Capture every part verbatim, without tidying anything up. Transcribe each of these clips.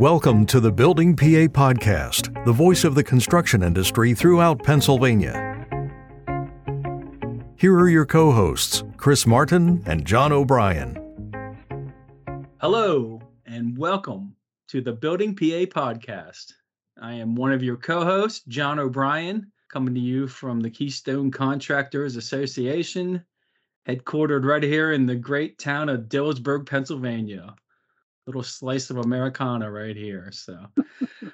Welcome to the Building P A Podcast, the voice of the construction industry throughout Pennsylvania. Here are your co-hosts, Chris Martin and John O'Brien. Hello, and welcome to the Building P A Podcast. I am one of your co-hosts, John O'Brien, coming to you from the Keystone Contractors Association, headquartered right here in the great town of Dillsburg, Pennsylvania. Little slice of Americana right here. So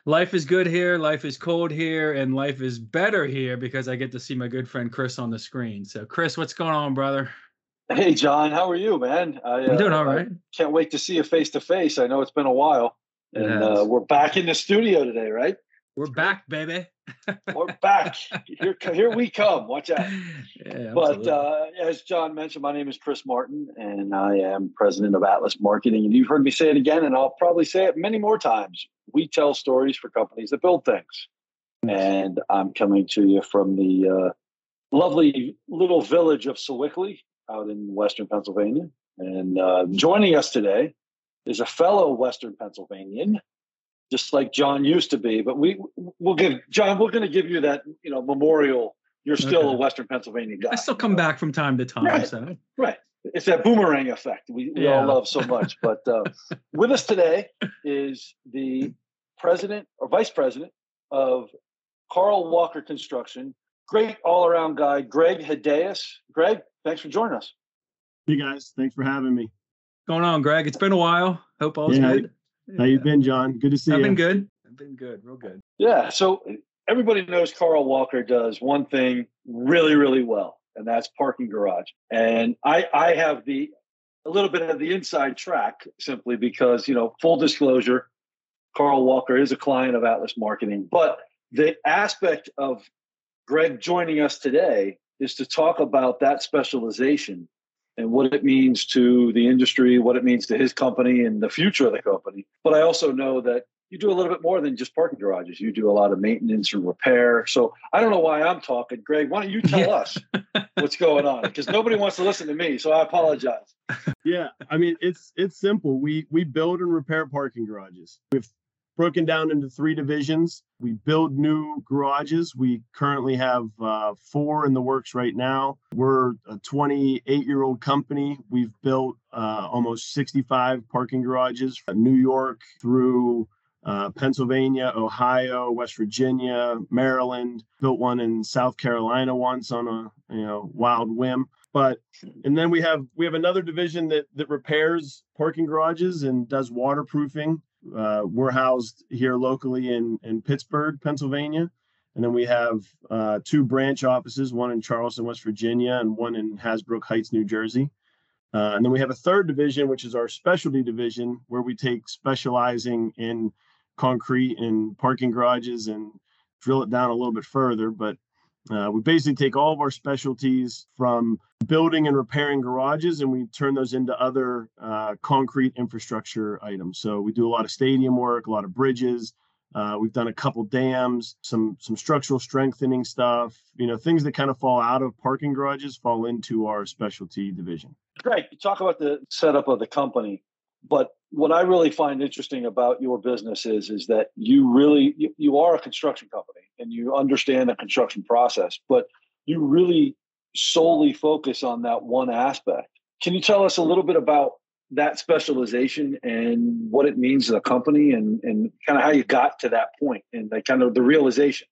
life is good here, life is cold here, and life is better here because I get to see my good friend Chris on the screen. So Chris, what's going on, brother? Hey, John, how are you, man? I, I'm doing uh, all right. I can't wait to see you face to face. I know it's been a while, and uh, we're back in the studio today, right? We're back, baby. We're back. Here, here we come. Watch out. Yeah, but uh, as John mentioned, my name is Chris Martin, and I am president of Atlas Marketing. And you've heard me say it again, and I'll probably say it many more times. We tell stories for companies that build things. And I'm coming to you from the uh, lovely little village of Sewickley out in western Pennsylvania. And uh, joining us today is a fellow western Pennsylvanian, just like John used to be, but we we'll give John. We're going to give you that, you know, memorial. You're still okay. A Western Pennsylvania guy. I still come you know? back from time to time. Right, so. right. It's that boomerang effect we, we yeah. all love so much. But uh, with us today is the president or vice president of Carl Walker Construction. Great all-around guy, Greg Hedais. Greg, thanks for joining us. You guys, thanks for having me. What's going on, Greg? It's been a while. Hope all's yeah. good. How you been, John? Good to see I've you. I've been good. I've been good, real good. Yeah, so everybody knows Carl Walker does one thing really, really well, and that's parking garage. And I, I have the a little bit of the inside track simply because, you know, full disclosure, Carl Walker is a client of Atlas Marketing. But the aspect of Greg joining us today is to talk about that specialization and what it means to the industry, what it means to his company and the future of the company. But I also know that you do a little bit more than just parking garages. You do a lot of maintenance and repair. So I don't know why I'm talking. Greg, why don't you tell yeah. us what's going on? Because nobody wants to listen to me, so I apologize. Yeah, I mean, it's it's simple. We, we build and repair parking garages. We've broken down into three divisions. We build new garages. We currently have uh, four in the works right now. We're a twenty-eight-year-old company. We've built uh, almost sixty-five parking garages from New York through uh, Pennsylvania, Ohio, West Virginia, Maryland. Built one in South Carolina once on a you know wild whim. But and then we have we have another division that that repairs parking garages and does waterproofing. Uh, we're housed here locally in, in Pittsburgh, Pennsylvania. And then we have uh, two branch offices, one in Charleston, West Virginia, and one in Hasbrook Heights, New Jersey. Uh, and then we have a third division, which is our specialty division, where we take specializing in concrete and parking garages and drill it down a little bit further. But uh, we basically take all of our specialties from building and repairing garages, and we turn those into other uh, concrete infrastructure items. So we do a lot of stadium work, a lot of bridges. Uh, we've done a couple dams, some some structural strengthening stuff. You know, things that kind of fall out of parking garages fall into our specialty division. Great. You talk about the setup of the company, but what I really find interesting about your business is, is that you really you, you are a construction company and you understand the construction process, but you really solely focus on that one aspect. Can you tell us a little bit about that specialization and what it means to the company and, and kind of how you got to that point and the, kind of the realization?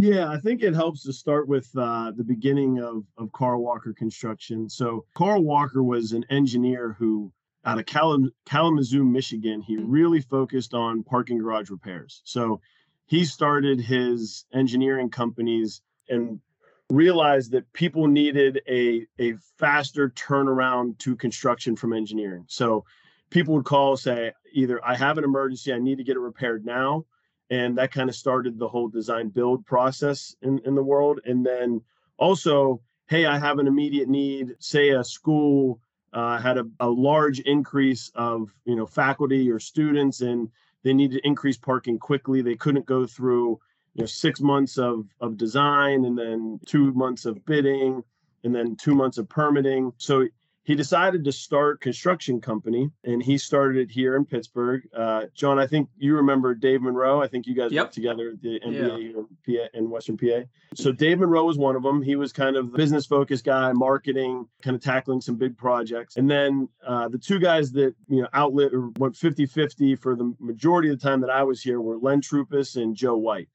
Yeah, I think it helps to start with uh, the beginning of, of Carl Walker Construction. So Carl Walker was an engineer who out of Kalam- Kalamazoo, Michigan, he really focused on parking garage repairs. So he started his engineering companies and realized that people needed a, a faster turnaround to construction from engineering. So people would call, say, either I have an emergency, I need to get it repaired now. And that kind of started the whole design build process in, in the world. And then also, hey, I have an immediate need, say a school uh, had a, a large increase of, you know, faculty or students, and they needed to increase parking quickly. They couldn't go through You know, six months of, of design and then two months of bidding and then two months of permitting. So He decided to start a construction company, and he started it here in Pittsburgh. Uh, John, I think you remember Dave Monroe. I think you guys yep. worked together at the M B A yeah. in Western P A. So Dave Monroe was one of them. He was kind of the business-focused guy, marketing, kind of tackling some big projects. And then uh, the two guys that you know outlet or went fifty-fifty for the majority of the time that I was here were Len Troupas and Joe White.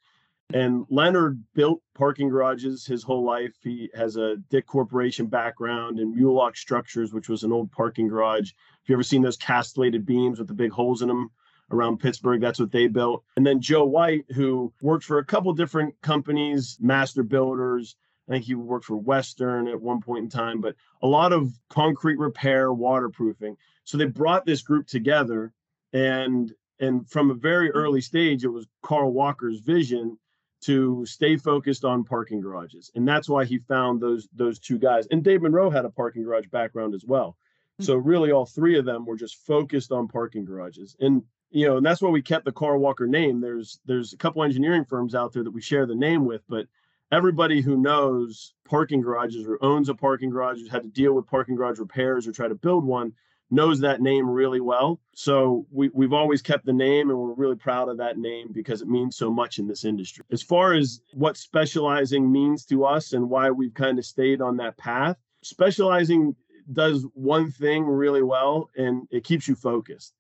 And Leonard built parking garages his whole life. He has a Dick Corporation background and Mule Lock Structures, which was an old parking garage. If you ever seen those castellated beams with the big holes in them around Pittsburgh, that's what they built. And then Joe White, who worked for a couple different companies, master builders. I think he worked for Western at one point in time, but a lot of concrete repair, waterproofing. So they brought this group together. And, and from a very early stage, it was Carl Walker's vision to stay focused on parking garages. And that's why he found those those two guys. And Dave Monroe had a parking garage background as well. So really all three of them were just focused on parking garages. And you know, and that's why we kept the Carl Walker name. There's there's a couple engineering firms out there that we share the name with, but everybody who knows parking garages or owns a parking garage or had to deal with parking garage repairs or try to build one knows that name really well. So we, we've always kept the name, and we're really proud of that name because it means so much in this industry. As far as what specializing means to us and why we've kind of stayed on that path, specializing does one thing really well, and it keeps you focused.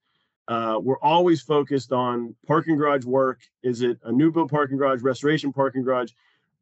Uh, we're always focused on parking garage work. Is it a new build parking garage, restoration parking garage?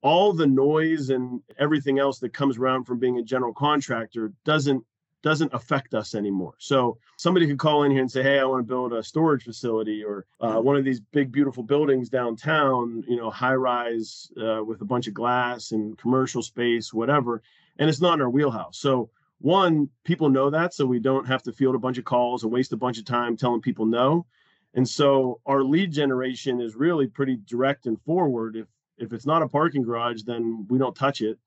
All the noise and everything else that comes around from being a general contractor doesn't doesn't affect us anymore. So somebody could call in here and say, hey, I want to build a storage facility or uh, one of these big, beautiful buildings downtown, you know, high rise uh, with a bunch of glass and commercial space, whatever. And it's not in our wheelhouse. So one, people know that. So we don't have to field a bunch of calls and waste a bunch of time telling people no. And so our lead generation is really pretty direct and forward. If, if it's not a parking garage, then we don't touch it.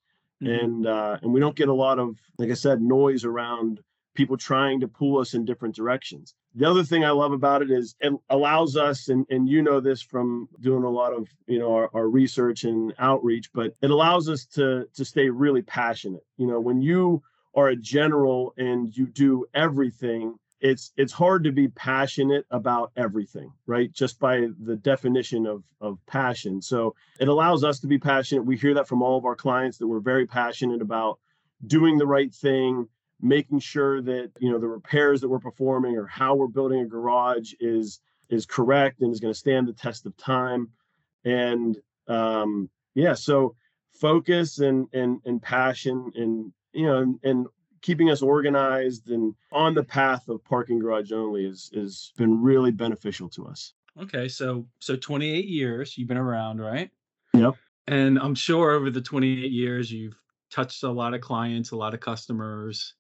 And uh, and we don't get a lot of, like I said, noise around people trying to pull us in different directions. The other thing I love about it is it allows us, and, and you know this from doing a lot of, you know, our, our research and outreach, but it allows us to to stay really passionate. You know, when you are a general and you do everything, it's it's hard to be passionate about everything, right? Just by the definition of, of passion. So it allows us to be passionate. We hear that from all of our clients that we're very passionate about doing the right thing, making sure that, you know, the repairs that we're performing or how we're building a garage is is correct and is going to stand the test of time. And um, yeah, so focus and and and passion and, you know, and, and keeping us organized and on the path of parking garage only is, is been really beneficial to us. Okay. So, so twenty-eight years you've been around, right? Yep. And I'm sure over the twenty-eight years, you've touched a lot of clients, a lot of customers,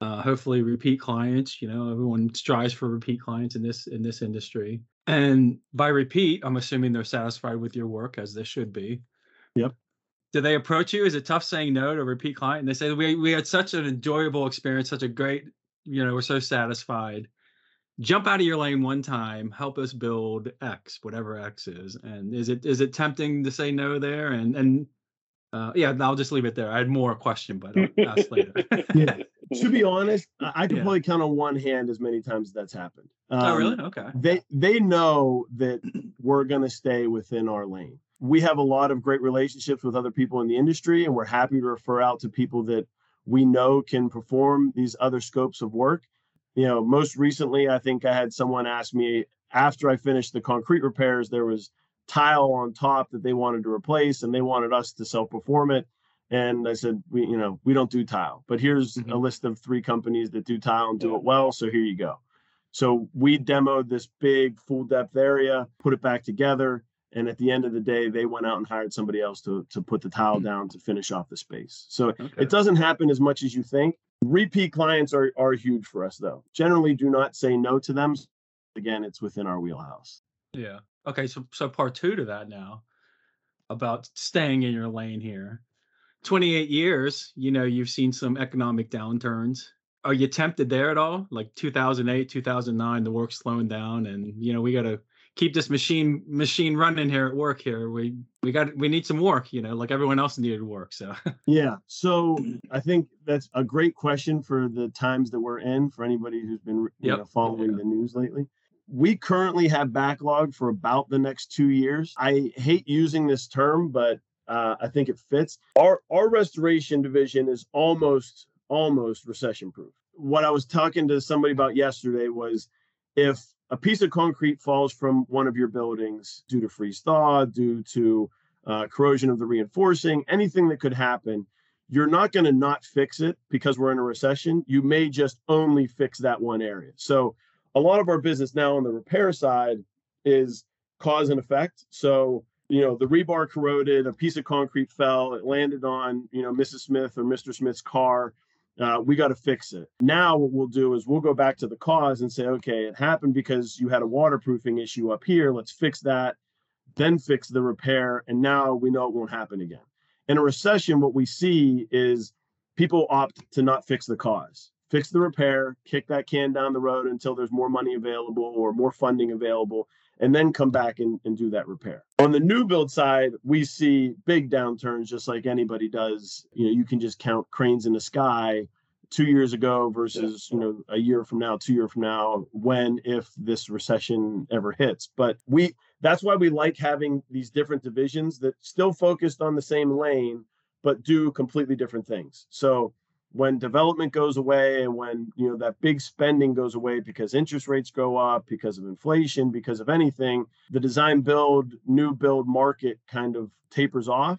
uh, hopefully repeat clients. You know, everyone strives for repeat clients in this, in this industry. And by repeat, I'm assuming they're satisfied with your work, as they should be. Yep. Do they approach you? Is it tough saying no to a repeat client? And they say, we we had such an enjoyable experience, such a great, you know, we're so satisfied. Jump out of your lane one time, help us build X, whatever X is. And is it is it tempting to say no there? And and uh, yeah, I'll just leave it there. I had more a question, but I'll ask later. Yeah. To be honest, I can yeah. probably count on one hand as many times as that's happened. Um, oh, really? Okay. They they know that we're going to stay within our lane. We have a lot of great relationships with other people in the industry, and we're happy to refer out to people that we know can perform these other scopes of work. You know, most recently, I think I had someone ask me after I finished the concrete repairs, there was tile on top that they wanted to replace and they wanted us to self-perform it. And I said, we, you know, we don't do tile, but here's mm-hmm. a list of three companies that do tile and do yeah. it well. So here you go. So we demoed this big full depth area, put it back together. And at the end of the day, they went out and hired somebody else to, to put the tile down to finish off the space. So okay. It doesn't happen as much as you think. Repeat clients are, are huge for us, though. Generally, do not say no to them. Again, it's within our wheelhouse. Yeah. Okay. So, so part two to that now about staying in your lane here. twenty-eight years, you know, you've seen some economic downturns. Are you tempted there at all? Like two thousand eight, two thousand nine, the work's slowing down and, you know, we got to keep this machine machine running here at work here. We we got we need some work, you know, like everyone else needed work. So yeah. So I think that's a great question for the times that we're in, for anybody who's been you yep. know, following yeah. the news lately. We currently have backlog for about the next two years. I hate using this term, but uh, I think it fits. Our our restoration division is almost almost recession-proof. What I was talking to somebody about yesterday was, if a piece of concrete falls from one of your buildings due to freeze-thaw, due to uh, corrosion of the reinforcing, anything that could happen, you're not going to not fix it because we're in a recession. You may just only fix that one area. So a lot of our business now on the repair side is cause and effect. So, you know, the rebar corroded, a piece of concrete fell, it landed on, you know, Missus Smith or Mister Smith's car. Uh, we got to fix it. Now what we'll do is we'll go back to the cause and say, okay, it happened because you had a waterproofing issue up here. Let's fix that, then fix the repair. And now we know it won't happen again. In a recession, what we see is people opt to not fix the cause, fix the repair, kick that can down the road until there's more money available or more funding available, and then come back and, and do that repair. On the new build side, we see big downturns just like anybody does. You know, you can just count cranes in the sky two years ago versus, you know, a year from now, two years from now, when, if this recession ever hits. But we that's why we like having these different divisions that still focused on the same lane, but do completely different things. So when development goes away and when, you know, that big spending goes away because interest rates go up, because of inflation, because of anything, the design build, new build market kind of tapers off.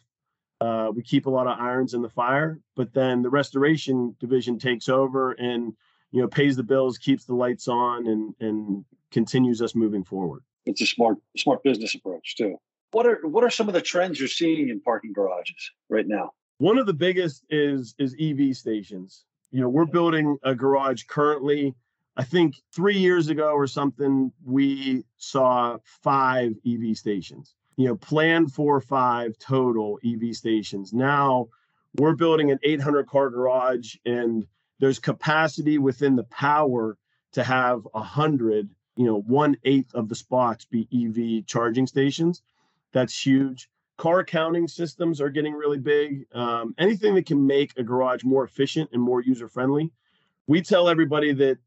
Uh, we keep a lot of irons in the fire, but then the restoration division takes over and, you know, pays the bills, keeps the lights on, and and continues us moving forward. It's a smart, smart business approach too. What are, what are some of the trends you're seeing in parking garages right now? One of the biggest is is E V stations. You know, we're building a garage currently. I think three years ago or something, we saw five E V stations, you know, planned for five total E V stations. Now we're building an eight hundred car garage, and there's capacity within the power to have one hundred, you know, one eighth of the spots be E V charging stations. That's huge. Car counting systems are getting really big. Um, anything that can make a garage more efficient and more user-friendly. We tell everybody that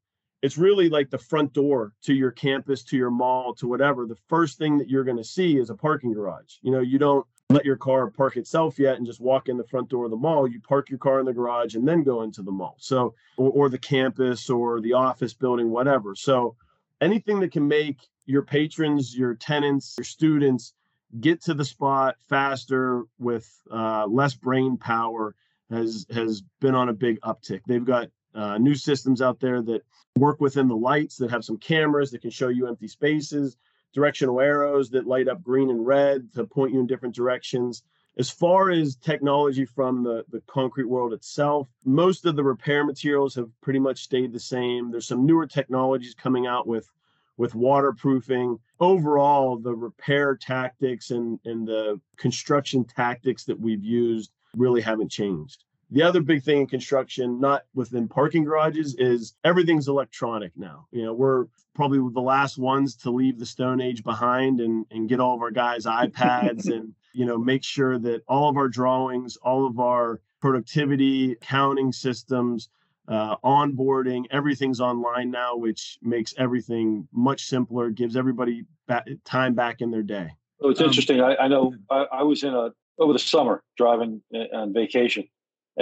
it's really like the front door to your campus, to your mall, to whatever. The first thing that you're going to see is a parking garage. You know, you don't let your car park itself yet and just walk in the front door of the mall. You park your car in the garage and then go into the mall. So, or, or the campus or the office building, whatever. So anything that can make your patrons, your tenants, your students get to the spot faster with uh, less brain power has has been on a big uptick. They've got uh, new systems out there that work within the lights, that have some cameras that can show you empty spaces, directional arrows that light up green and red to point you in different directions. As far as technology from the, the concrete world itself, most of the repair materials have pretty much stayed the same. There's some newer technologies coming out with with waterproofing. Overall, the repair tactics and, and the construction tactics that we've used really haven't changed. The other big thing in construction, not within parking garages, is everything's electronic now. You know, we're probably the last ones to leave the Stone Age behind and, and get all of our guys iPads and, you know, make sure that all of our drawings, all of our productivity, counting systems, Uh, onboarding, everything's online now, which makes everything much simpler, gives everybody ba- time back in their day. Oh, it's um, interesting. I, I know I, I was in a, over the summer driving on vacation,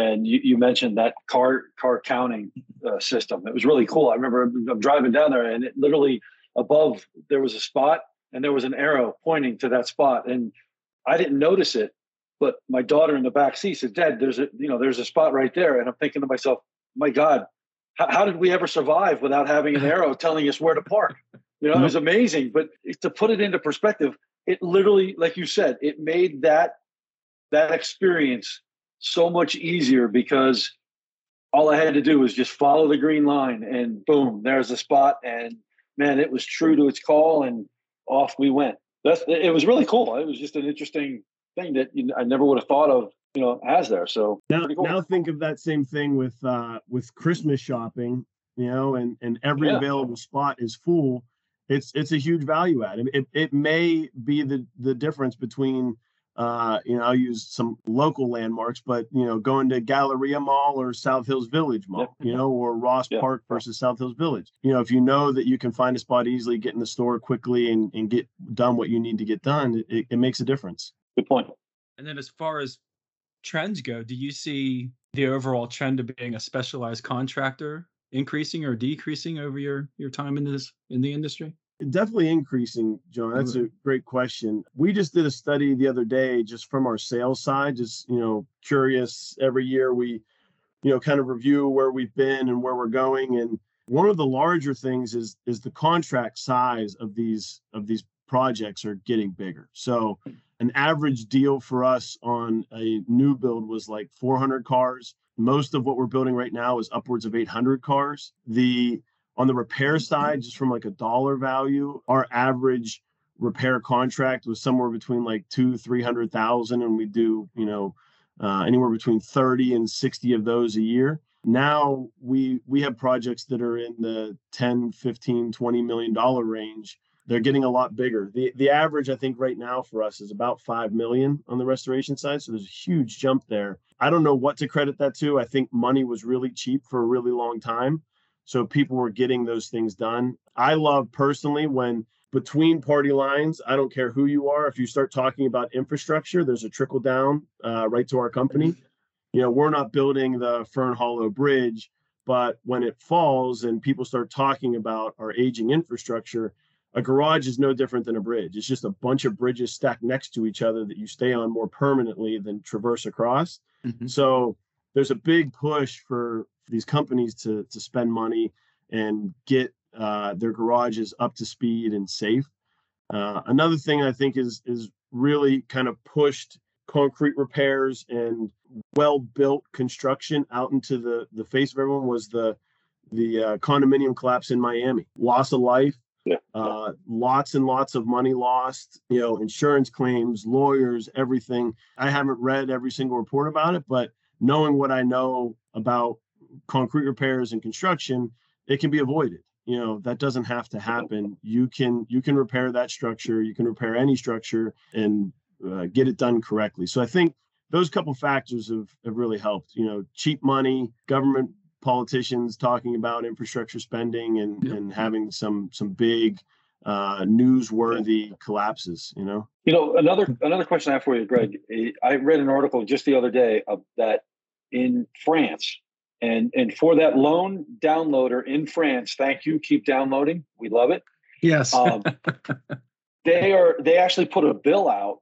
and you, you mentioned that car, car counting uh, system. It was really cool. I remember I'm driving down there, and it literally above, there was a spot and there was an arrow pointing to that spot. And I didn't notice it, but my daughter in the back seat said, "Dad, there's a, you know, there's a spot right there." And I'm thinking to myself, my God, how, how did we ever survive without having an arrow telling us where to park? You know, it was amazing. But to put it into perspective, it literally, like you said, it made that that experience so much easier, because all I had to do was just follow the green line, and boom, there's the spot. And man, it was true to its call, and off we went. That's, it was really cool. It was just an interesting thing that I never would have thought of, you know, as there. So now, cool. Now think of that same thing with uh, with Christmas shopping, you know, and, and every yeah. available spot is full. it's it's a huge value add. It it may be the the difference between uh, you know, I'll use some local landmarks, but you know, going to Galleria Mall or South Hills Village Mall, yeah. you know, or Ross yeah. Park versus South Hills Village. You know, if you know that you can find a spot easily, get in the store quickly, and and get done what you need to get done, it, it makes a difference. Good point. And then as far as trends go, do you see the overall trend of being a specialized contractor increasing or decreasing over your your time in this in the industry? Definitely increasing, John. That's a great question. We just did a study the other day, just from our sales side, just, you know, curious. Every year we, you know, kind of review where we've been and where we're going. And one of the larger things is, is the contract size of these, of these projects are getting bigger. So an average deal for us on a new build was like four hundred cars. Most of what we're building right now is upwards of eight hundred cars. The On the repair side, just from like a dollar value, our average repair contract was somewhere between like two, three hundred thousand, and we do, you know, uh, anywhere between thirty and sixty of those a year. Now we we have projects that are in the ten, fifteen, twenty million dollar range. They're getting a lot bigger. The the average, I think, right now for us is about five million on the restoration side. So there's a huge jump there. I don't know what to credit that to. I think money was really cheap for a really long time. So people were getting those things done. I love personally when between party lines, I don't care who you are, if you start talking about infrastructure, there's a trickle down uh, right to our company. You know, we're not building the Fern Hollow Bridge, but when it falls and people start talking about our aging infrastructure, a garage is no different than a bridge. It's just a bunch of bridges stacked next to each other that you stay on more permanently than traverse across. Mm-hmm. So there's a big push for these companies to to spend money and get uh, their garages up to speed and safe. Uh, another thing I think is is really kind of pushed concrete repairs and well-built construction out into the the face of everyone was the the uh, condominium collapse in Miami. Loss of life, yeah. uh, lots and lots of money lost, you know, insurance claims, lawyers, everything. I haven't read every single report about it, but knowing what I know about concrete repairs and construction, it can be avoided. You know, that doesn't have to happen. You can you can repair that structure. You can repair any structure and uh, get it done correctly. So I think those couple factors have, have really helped. You know, cheap money, government politicians talking about infrastructure spending, and yeah. and having some some big uh, newsworthy yeah. collapses. You know. You know, another another question I have for you, Greg. I read an article just the other day of that in France. And and for that loan downloader in France, thank you. Keep downloading. We love it. Yes. um, they are. They actually put a bill out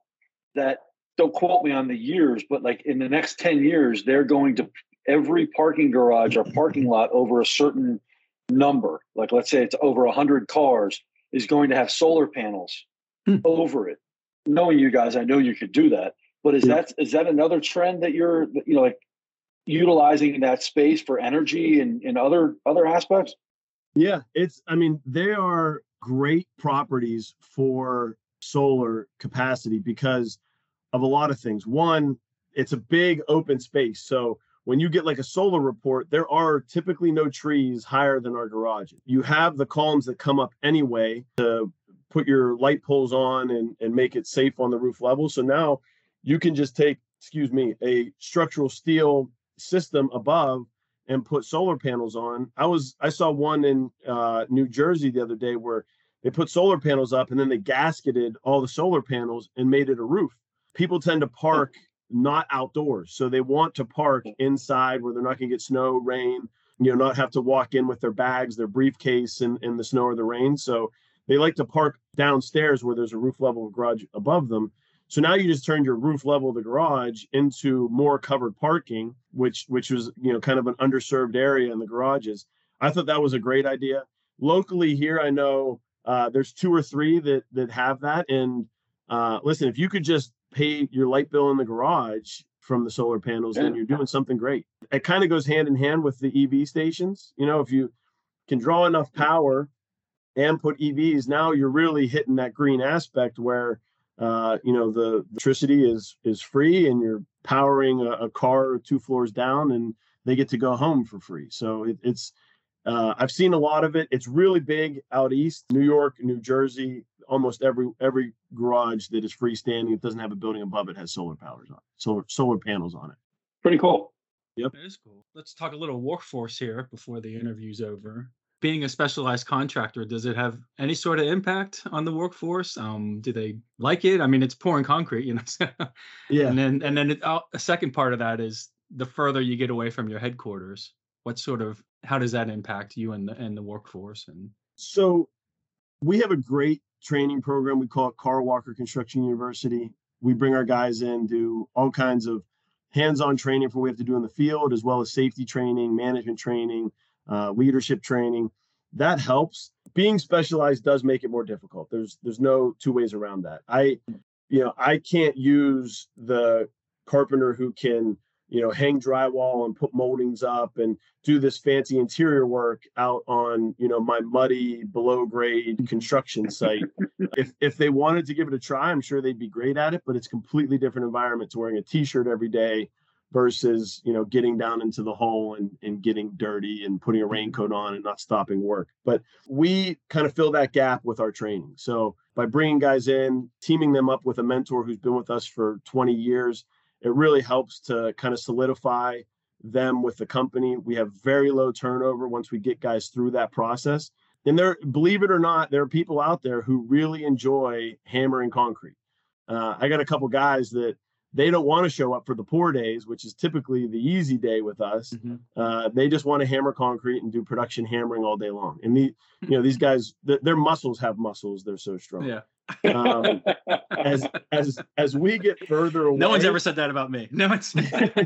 that, don't quote me on the years, but like in the next ten years, they're going to every parking garage or parking lot over a certain number, like let's say it's over one hundred cars, is going to have solar panels hmm. over it. Knowing you guys, I know you could do that. But is yeah. that is that another trend that you're, you know, like, utilizing that space for energy and, and other other aspects? Yeah, it's, I mean, they are great properties for solar capacity because of a lot of things. One, it's a big open space. So when you get like a solar report, there are typically no trees higher than our garage. You have the columns that come up anyway to put your light poles on and, and make it safe on the roof level. So now you can just take, excuse me, a structural steel system above and put solar panels on. I was I saw one in uh, New Jersey the other day where they put solar panels up and then they gasketed all the solar panels and made it a roof. People tend to park not outdoors, so they want to park inside where they're not going to get snow, rain, you know, not have to walk in with their bags, their briefcase in, in the snow or the rain. So they like to park downstairs where there's a roof level garage above them. So now you just turned your roof level of the garage into more covered parking, which which was, you know, kind of an underserved area in the garages. I thought that was a great idea. Locally here, I know uh, there's two or three that that have that. And uh, listen, if you could just pay your light bill in the garage from the solar panels, yeah. then you're doing something great. It kind of goes hand in hand with the E V stations. You know, if you can draw enough power and put E Vs, now you're really hitting that green aspect where Uh, you know, the electricity is is free and you're powering a, a car two floors down and they get to go home for free. So it, it's Uh, I've seen a lot of it. It's really big out east, New York, New Jersey. Almost every every garage that is freestanding, it doesn't have a building above it, has solar powers on it, solar solar panels on it. Pretty cool. Yep, that is cool. Let's talk a little workforce here before the interview's over. Being a specialized contractor, does it have any sort of impact on the workforce? Um, do they like it? I mean, it's pouring concrete, you know. So. Yeah. And then and then it, uh, a second part of that is the further you get away from your headquarters, what sort of how does that impact you and the and the workforce? And so we have a great training program. We call it Carl Walker Construction University. We bring our guys in, do all kinds of hands-on training for what we have to do in the field, as well as safety training, management training, uh, leadership training. That helps. Being specialized does make it more difficult. There's there's no two ways around that. I, you know, I can't use the carpenter who can, you know, hang drywall and put moldings up and do this fancy interior work out on, you know, my muddy below grade construction site. If if they wanted to give it a try, I'm sure they'd be great at it, but it's a completely different environment to wearing a t-shirt every day versus, you know, getting down into the hole and, and getting dirty and putting a raincoat on and not stopping work. But we kind of fill that gap with our training. So by bringing guys in, teaming them up with a mentor who's been with us for twenty years, it really helps to kind of solidify them with the company. We have very low turnover once we get guys through that process. And there, believe it or not, there are people out there who really enjoy hammering concrete. Uh, I got a couple guys that they don't want to show up for the poor days, which is typically the easy day with us. Mm-hmm. Uh, they just want to hammer concrete and do production hammering all day long. And the, you know, these guys, th- their muscles have muscles. They're so strong. Yeah. um, as as as we get further away, no one's ever said that about me. No one's.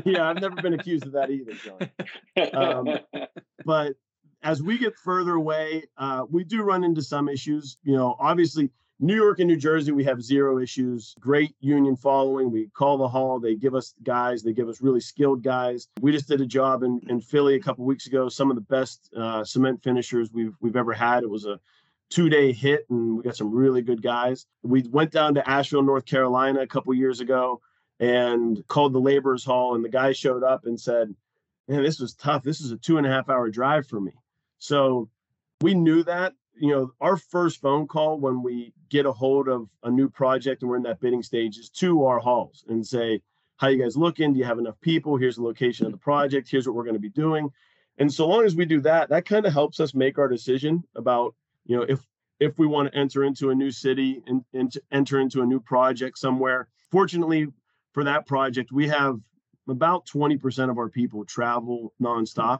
Yeah, I've never been accused of that either, John. Um, but as we get further away, uh, we do run into some issues. You know, obviously, New York and New Jersey, we have zero issues. Great union following. We call the hall. They give us guys. They give us really skilled guys. We just did a job in, in Philly a couple of weeks ago. Some of the best uh, cement finishers we've we've ever had. It was a two-day hit, and we got some really good guys. We went down to Asheville, North Carolina a couple years ago and called the laborers hall, and the guy showed up and said, man, this was tough. This is a two and a half hour drive for me. So we knew that, you know, our first phone call when we get a hold of a new project and we're in that bidding stage is to our halls and say, how you guys looking? Do you have enough people? Here's the location of the project. Here's what we're going to be doing. And so long as we do that, that kind of helps us make our decision about, you know, if if we want to enter into a new city and, and to enter into a new project somewhere. Fortunately, for that project, we have about twenty percent of our people travel nonstop.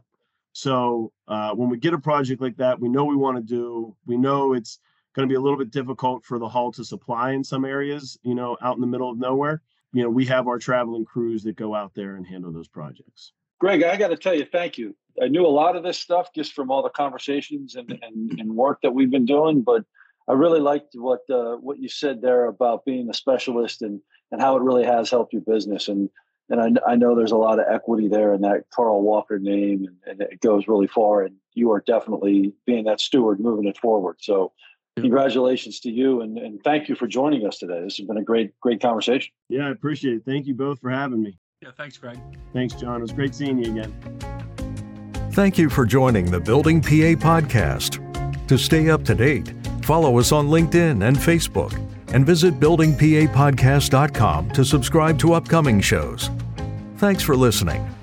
So uh, when we get a project like that, we know we want to do. We know it's going to be a little bit difficult for the hall to supply in some areas, you know, out in the middle of nowhere. You know, we have our traveling crews that go out there and handle those projects. Greg, I got to tell you, thank you. I knew a lot of this stuff just from all the conversations and, and, and work that we've been doing, but I really liked what uh, what you said there about being a specialist and, and how it really has helped your business. And and I, I know there's a lot of equity there in that Carl Walker name, and, and it goes really far. And you are definitely being that steward, moving it forward. So congratulations to you, and, and thank you for joining us today. This has been a great, great conversation. Yeah, I appreciate it. Thank you both for having me. Yeah, thanks, Greg. Thanks, John. It was great seeing you again. Thank you for joining the Building P A podcast. To stay up to date, follow us on LinkedIn and Facebook, and visit building p a podcast dot com to subscribe to upcoming shows. Thanks for listening.